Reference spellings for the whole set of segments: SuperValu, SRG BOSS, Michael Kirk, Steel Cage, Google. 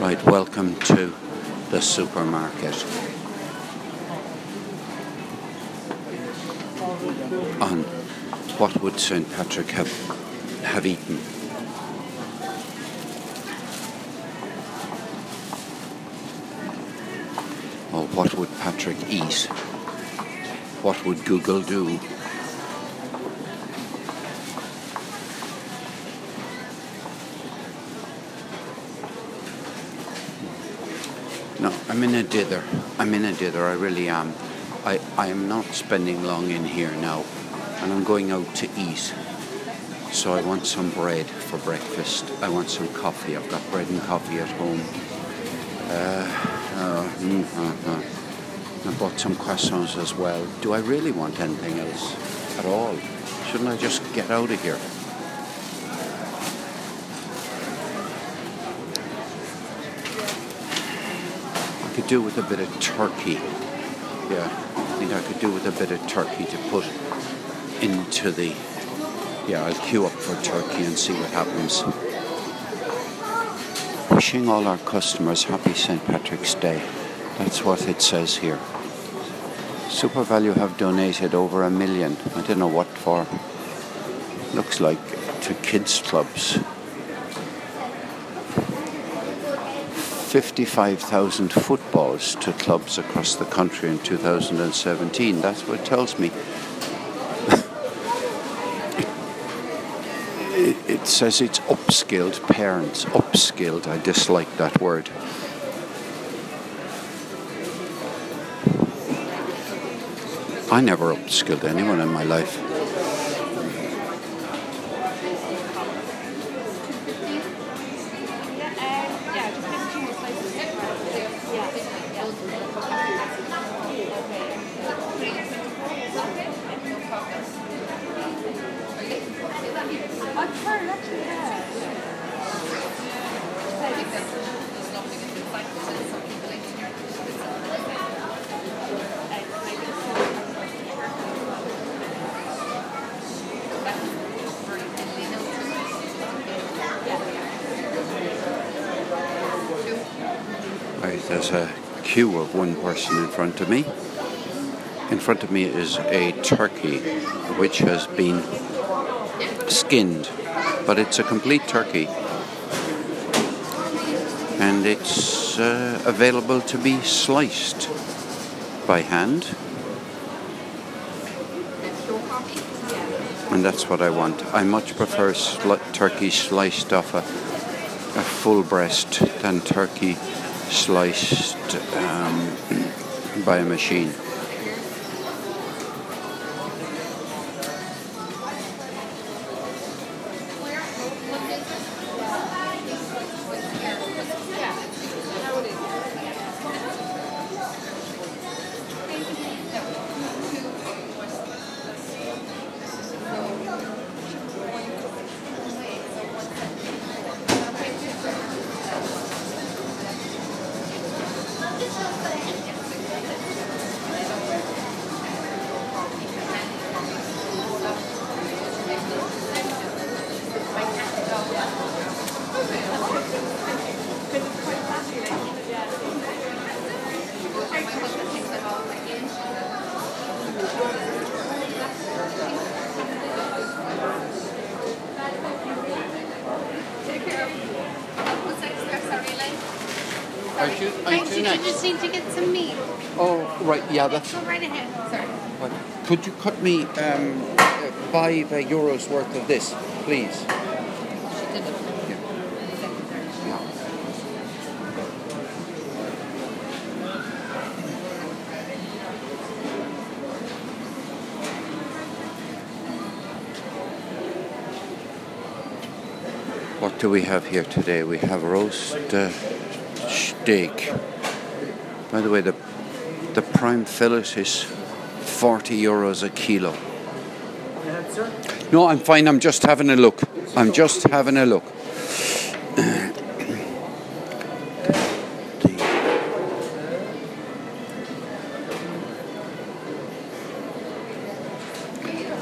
Right, welcome to the supermarket. On what would St. Patrick have eaten? Or what would Patrick eat? What would Google do? No, I'm in a dither. I really am. I am not spending long in here now. And I'm going out to eat. So I want some bread for breakfast. I want some coffee. I've got bread and coffee at home. I bought some croissants as well. Do I really want anything else at all? Shouldn't I just get out of here? I could do with a bit of turkey. Yeah, I think I could do with a bit of turkey to put into the... Yeah, I'll queue up for turkey and see what happens. Wishing all our customers happy St. Patrick's Day. That's what it says here. SuperValu have donated over 1 million. I don't know what for. Looks like to kids clubs. 55,000 footballs to clubs across the country in 2017. That's what it tells me. It says it's upskilled parents. Upskilled, I dislike that word. I never upskilled anyone in my life. Right, there's a queue of one person in front of me. In front of me is a turkey which has been skinned, but it's a complete turkey and it's available to be sliced by hand, and that's what I want. I much prefer turkey sliced off a full breast than turkey sliced by a machine. I've just need to get some meat. Oh, right, yeah. Go right ahead, sorry. Could you cut me €5 worth of this, please? What do we have here today? We have roast steak. By the way, the prime fillet is €40 a kilo. No, I'm fine. I'm just having a look.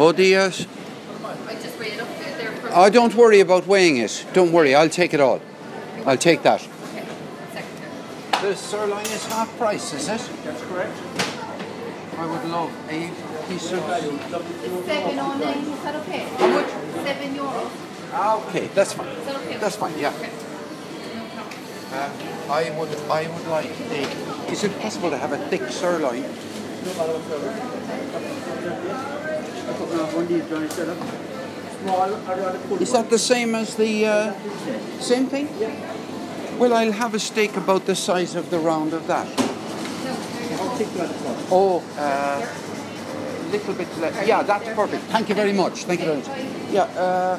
Oh, dear. Oh, don't worry about weighing it. Don't worry, I'll take it all. I'll take that. The sirloin is half price, is it? That's correct. I would love a piece of... It's 7 or 9, is that okay? How much? €7. Ah, okay, that's fine. Is that okay? That's fine, yeah. Okay. I would like a... Is it possible to have a thick sirloin? Is that the same as the... same thing? Yeah. Well, I'll have a steak about the size of the round of that. Oh, a little bit less. Yeah, that's perfect. Thank you very much. Thank you very much. Yeah,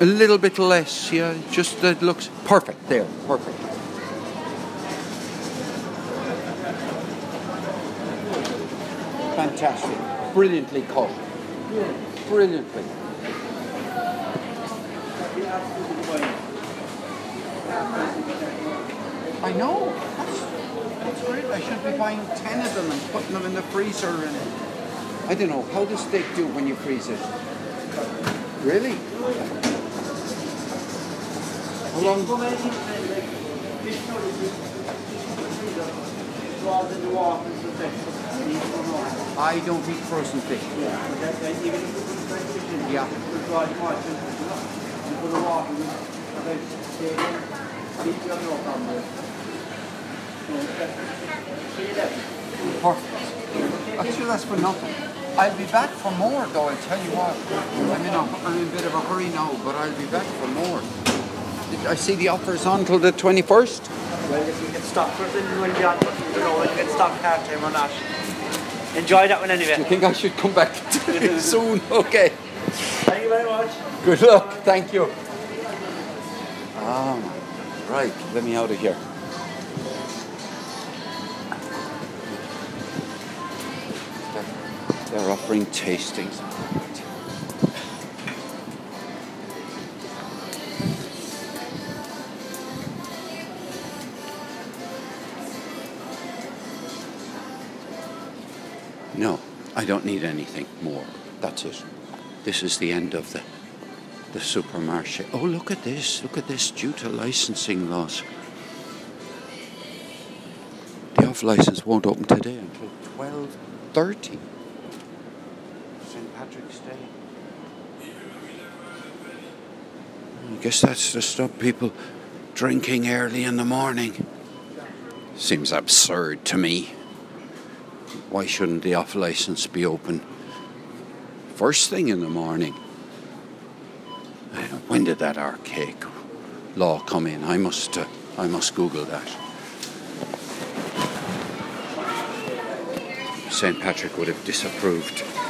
a little bit less. Yeah, just that looks perfect there. Perfect. Fantastic. Brilliantly cut. Brilliantly. I know. That's great. I should be buying 10 of them and putting them in the freezer. And I don't know. How does steak do when you freeze it? Really? How long? I don't eat frozen fish. Yeah. Perfect. Actually, that's for nothing. I'll be back for more, though. I tell you what, I'm in a bit of a hurry now, but I'll be back for more. I see the offers on till the 21st. Well, if you get stopped for the you get stopped half-time or not. Enjoy that one anyway. Do you think I should come back soon? Okay. Thank you very much. Good luck. Thank you. Ah. Right, let me out of here. They're offering tastings. No, I don't need anything more. That's it. This is the end of the supermarché. Oh, look at this, due to licensing laws. The off-license won't open today until 12:30. St. Patrick's Day. I guess that's to stop people drinking early in the morning. Seems absurd to me. Why shouldn't the off-license be open first thing in the morning? When did that archaic law come in? I must Google that. St. Patrick would have disapproved.